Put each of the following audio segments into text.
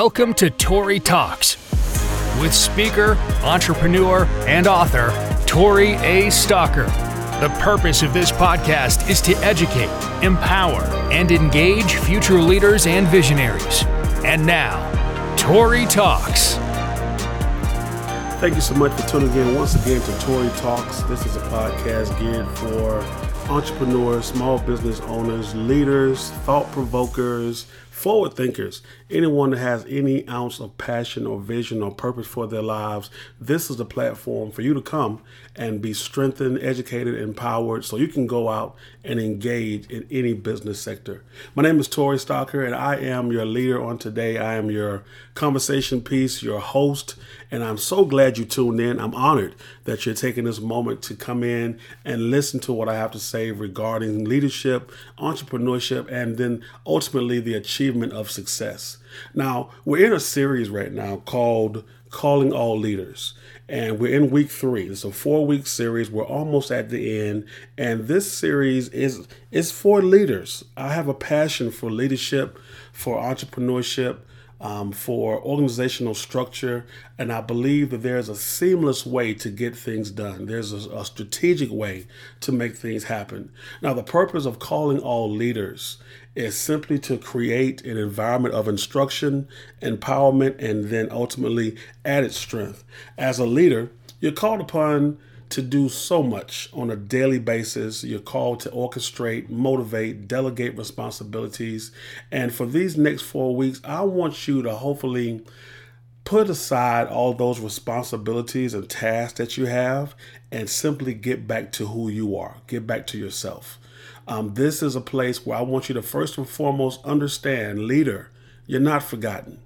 Welcome to Torrey Talks with speaker, entrepreneur, and author, Torrey A. Stocker. The purpose of this podcast is to educate, empower, and engage future leaders and visionaries. And now, Torrey Talks. Thank you so much for tuning in once again to Torrey Talks. This is a podcast geared for entrepreneurs, small business owners, leaders, thought provokers, forward thinkers, anyone that has any ounce of passion or vision or purpose for their lives. This is the platform for you to come and be strengthened, educated, empowered, so you can go out and engage in any business sector. My name is Torrey Stocker, and I am your leader on today. I am your conversation piece, your host, and I'm so glad you tuned in. I'm honored that you're taking this moment to come in and listen to what I have to say regarding leadership, entrepreneurship, and then ultimately the achievement of success. Now, we're in a series right now called Calling All Leaders, and we're in week 3. It's a 4-week series. We're almost at the end, and this series is for leaders. I have a passion for leadership, for entrepreneurship, for organizational structure, and I believe that there's a seamless way to get things done. There's a strategic way to make things happen. Now, the purpose of Calling All Leaders is simply to create an environment of instruction, empowerment, and then ultimately added strength. As a leader, you're called upon to do so much on a daily basis. You're called to orchestrate, motivate, delegate responsibilities. And for these next 4 weeks, I want you to hopefully put aside all those responsibilities and tasks that you have and simply get back to who you are, get back to yourself. This is a place where I want you to first and foremost understand, leader, you're not forgotten.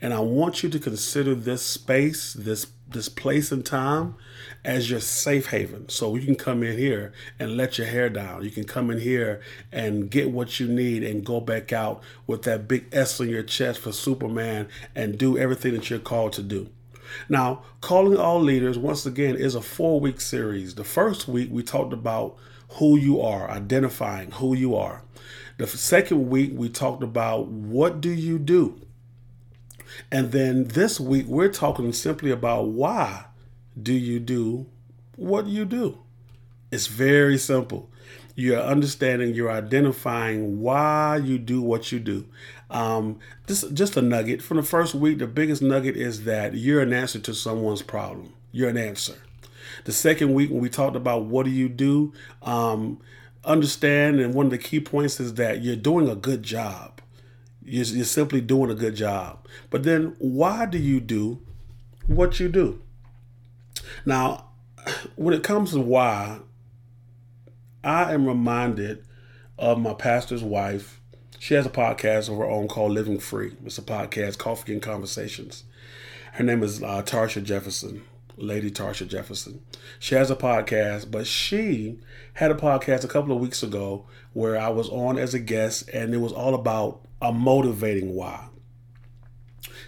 And I want you to consider this space, this place and time as your safe haven. So you can come in here and let your hair down. You can come in here and get what you need and go back out with that big S on your chest for Superman and do everything that you're called to do. Now, Calling All Leaders, once again, is a 4-week series. The first week, we talked about who you are, identifying who you are. The second week, we talked about what do you do? And then this week, we're talking simply about why do you do what you do? It's very simple. You're understanding, you're identifying why you do what you do. This is just a nugget from the first week. The biggest nugget is that you're an answer to someone's problem. You're an answer. The second week, when we talked about what do, understand, and one of the key points is that you're doing a good job. You're simply doing a good job. But then why do what you do? Now, when it comes to why, I am reminded of my pastor's wife. She has a podcast of her own called Living Free. It's a podcast called Forgiving Conversations. Her name is Tarsha Jefferson, Lady Tarsha Jefferson. She has a podcast, but she had a podcast a couple of weeks ago where I was on as a guest, and it was all about a motivating why.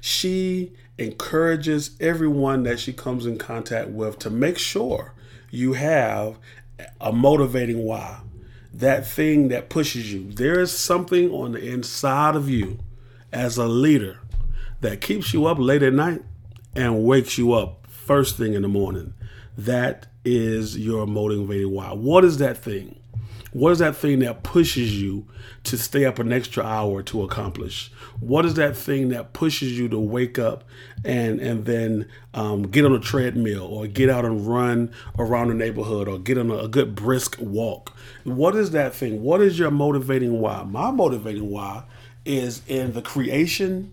She encourages everyone that she comes in contact with to make sure you have a motivating why, that thing that pushes you. There is something on the inside of you as a leader that keeps you up late at night and wakes you up first thing in the morning. That is your motivating why. What is that thing? What is that thing that pushes you to stay up an extra hour to accomplish? What is that thing that pushes you to wake up and then get on a treadmill or get out and run around the neighborhood or get on a good brisk walk? What is that thing? What is your motivating why? My motivating why is in the creation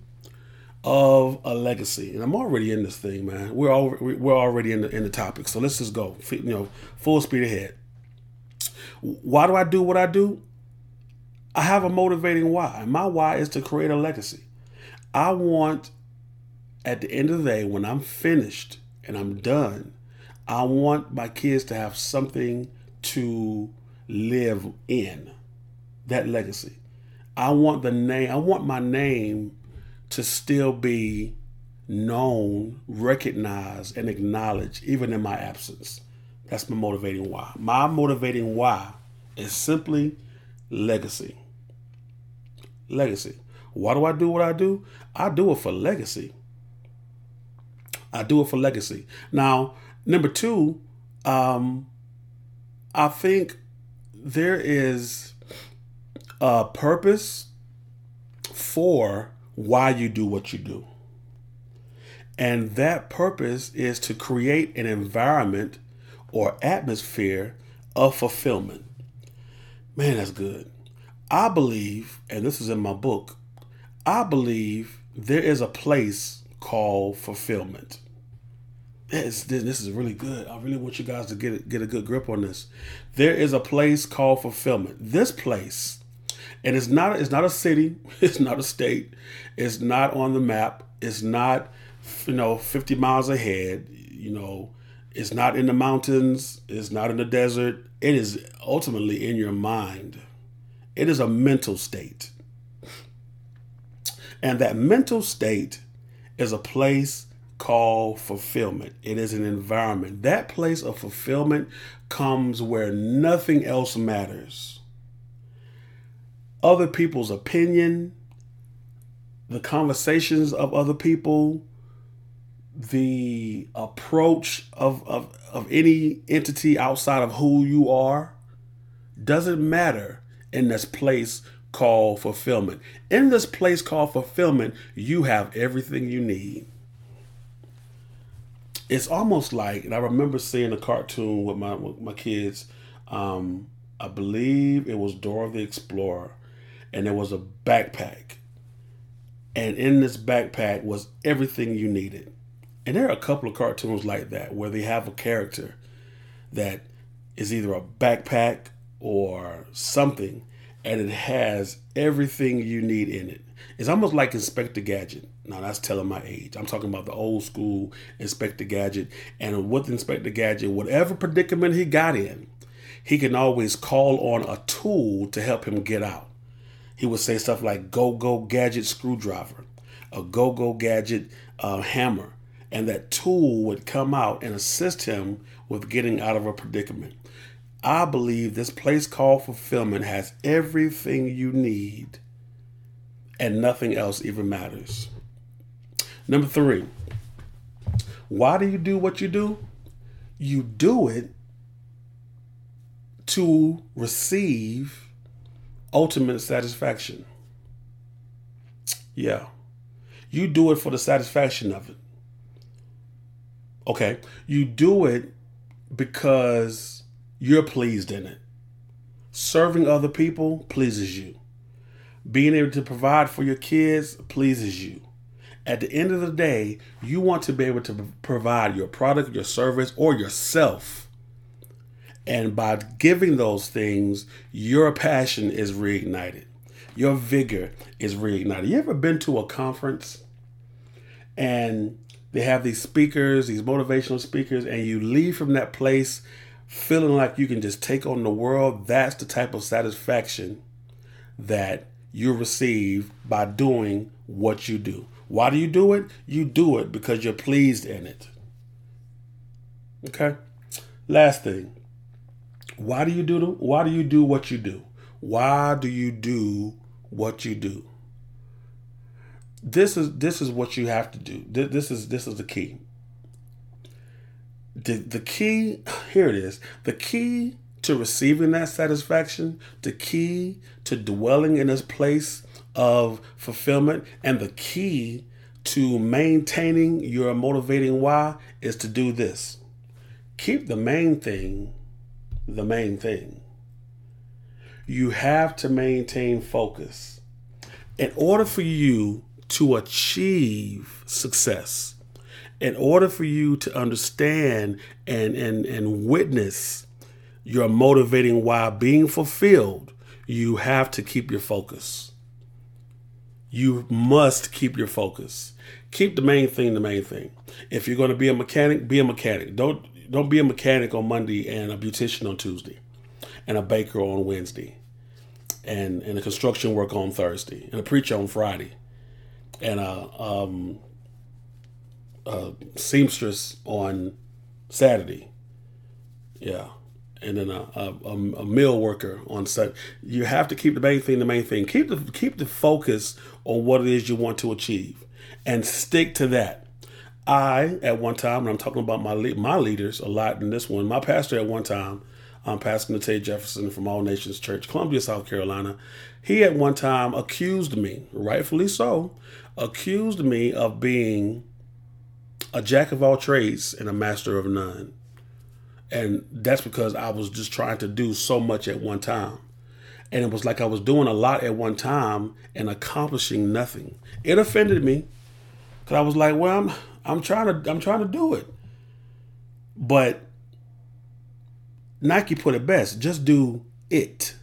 of a legacy. And I'm already in this thing, man. We're already in the topic. So let's just go, full speed ahead. Why do I do what I do? I have a motivating why. My why is to create a legacy. I want, at the end of the day, when I'm finished and I'm done, I want my kids to have something to live in, that legacy. I want my name to still be known, recognized, and acknowledged, even in my absence. That's my motivating why. My motivating why is simply legacy. Why do I do what I do? I do it for legacy. I do it for legacy. Now, number two, I think there is a purpose for why you do what you do. And that purpose is to create an environment or atmosphere of fulfillment. Man, that's good. I believe, and this is in my book, I believe there is a place called fulfillment. This is really good. I really want you guys to get a good grip on this. There is a place called fulfillment. This place, and it's not a city, it's not a state, it's not on the map, it's not 50 miles ahead, it's not in the mountains, it's not in the desert. It is ultimately in your mind. It is a mental state. And that mental state is a place called fulfillment. It is an environment. That place of fulfillment comes where nothing else matters. Other people's opinion, the conversations of other people, the approach of any entity outside of who you are doesn't matter in this place called fulfillment. In this place called fulfillment, you have everything you need. It's almost like, and I remember seeing a cartoon with my kids. I believe it was Dora the Explorer, and there was a backpack. And in this backpack was everything you needed. And there are a couple of cartoons like that where they have a character that is either a backpack or something, and it has everything you need in it. It's almost like Inspector Gadget. Now, that's telling my age. I'm talking about the old school Inspector Gadget. And with Inspector Gadget, whatever predicament he got in, he can always call on a tool to help him get out. He would say stuff like go-go gadget screwdriver, a go-go gadget hammer. And that tool would come out and assist him with getting out of a predicament. I believe this place called fulfillment has everything you need, and nothing else even matters. Number three, why do you do what you do? You do it to receive ultimate satisfaction. Yeah. You do it for the satisfaction of it. Okay, you do it because you're pleased in it. Serving other people pleases you. Being able to provide for your kids pleases you. At the end of the day, you want to be able to provide your product, your service, or yourself. And by giving those things, your passion is reignited. Your vigor is reignited. You ever been to a conference and they have these speakers, these motivational speakers, and you leave from that place feeling like you can just take on the world? That's the type of satisfaction that you receive by doing what you do. Why do you do it? You do it because you're pleased in it. Okay? Last thing. Why do you do what you do? Why do you do what you do? This is what you have to do. This is the key. The key, here it is. The key to receiving that satisfaction, the key to dwelling in this place of fulfillment, and the key to maintaining your motivating why is to do this. Keep the main thing the main thing. You have to maintain focus. In order for you to achieve success, in order for you to understand and witness your motivating why being fulfilled, you have to keep your focus. You must keep your focus. Keep the main thing the main thing. If you're going to be a mechanic, be a mechanic. Don't be a mechanic on Monday and a beautician on Tuesday and a baker on Wednesday and a construction worker on Thursday and a preacher on Friday and a seamstress on Saturday. Yeah. and then a meal worker on Sunday. You have to keep the main thing the main thing. Keep the focus on what it is you want to achieve and stick to that. I, at one time, and I'm talking about my leaders a lot in this one, my pastor at one time, Pastor Nate Jefferson from All Nations Church, Columbia, South Carolina, he at one time accused me, rightfully so, of being a jack of all trades and a master of none. And that's because I was just trying to do so much at one time. And it was like I was doing a lot at one time and accomplishing nothing. It offended me because I was like, well, I'm trying to do it. But Nike put it best. Just do it.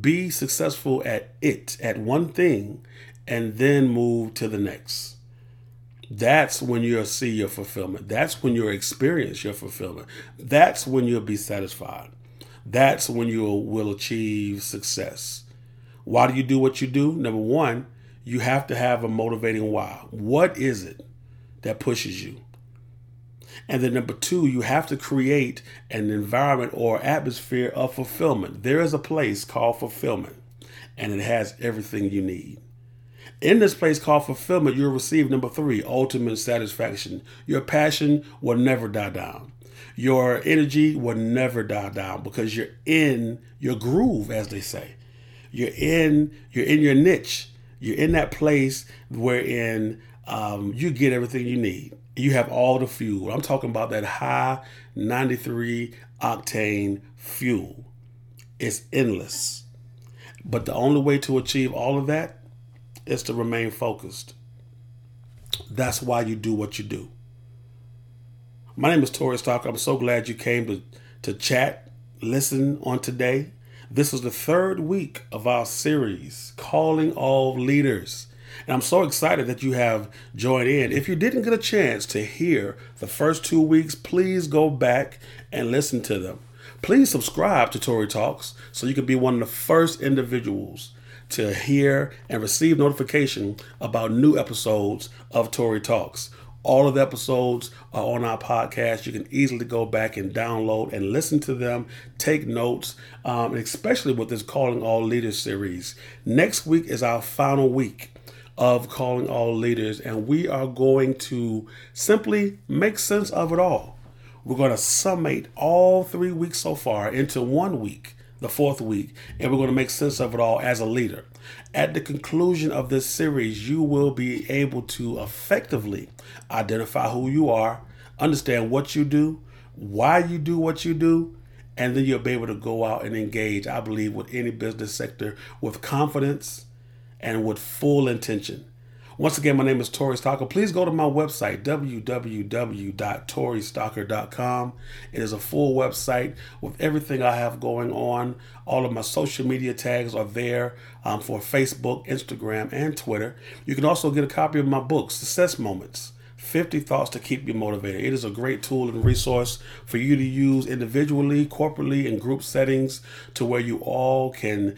Be successful at it, at one thing, and then move to the next. That's when you'll see your fulfillment. That's when you'll experience your fulfillment. That's when you'll be satisfied. That's when you will achieve success. Why do you do what you do? Number one, you have to have a motivating why. What is it that pushes you? And then number two, you have to create an environment or atmosphere of fulfillment. There is a place called fulfillment, and it has everything you need. In this place called fulfillment, you'll receive number three, ultimate satisfaction. Your passion will never die down. Your energy will never die down because you're in your groove, as they say. You're in your niche. You're in that place wherein you get everything you need. You have all the fuel. I'm talking about that high 93 octane fuel. It's endless. But the only way to achieve all of that is to remain focused. That's why you do what you do. My name is Torrey A. Stocker. I'm so glad you came to chat, listen on today. This is the third week of our series, Calling All Leaders. And I'm so excited that you have joined in. If you didn't get a chance to hear the first 2 weeks, please go back and listen to them. Please subscribe to Torrey Talks so you can be one of the first individuals to hear and receive notification about new episodes of Torrey Talks. All of the episodes are on our podcast. You can easily go back and download and listen to them, take notes, especially with this Calling All Leaders series. Next week is our final week of Calling All Leaders, and we are going to simply make sense of it all. We're going to summate all 3 weeks so far into 1 week, the fourth week, and we're going to make sense of it all as a leader. At the conclusion of this series, you will be able to effectively identify who you are, understand what you do, why you do what you do, and then you'll be able to go out and engage, I believe, with any business sector with confidence and with full intention. Once again, my name is Torrey Stocker. Please go to my website, www.torreystocker.com. It is a full website with everything I have going on. All of my social media tags are there for Facebook, Instagram, and Twitter. You can also get a copy of my book, Success Moments, 50 Thoughts to Keep You Motivated. It is a great tool and resource for you to use individually, corporately, and group settings to where you all can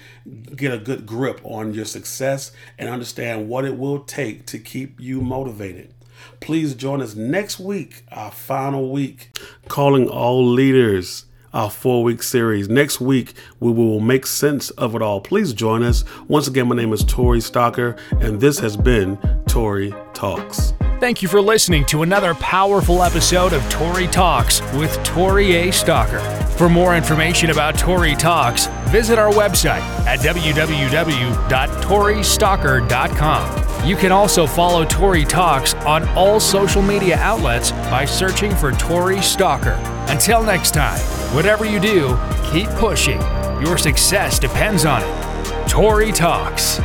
get a good grip on your success and understand what it will take to keep you motivated. Please join us next week, our final week, Calling All Leaders, our 4 week series. Next week, we will make sense of it all. Please join us. Once again, my name is Torrey Stocker, and this has been Torrey Talks. Thank you for listening to another powerful episode of Torrey Talks with Torrey A. Stocker. For more information about Torrey Talks, visit our website at www.torreystocker.com. You can also follow Torrey Talks on all social media outlets by searching for Torrey Stocker. Until next time, whatever you do, keep pushing. Your success depends on it. Torrey Talks.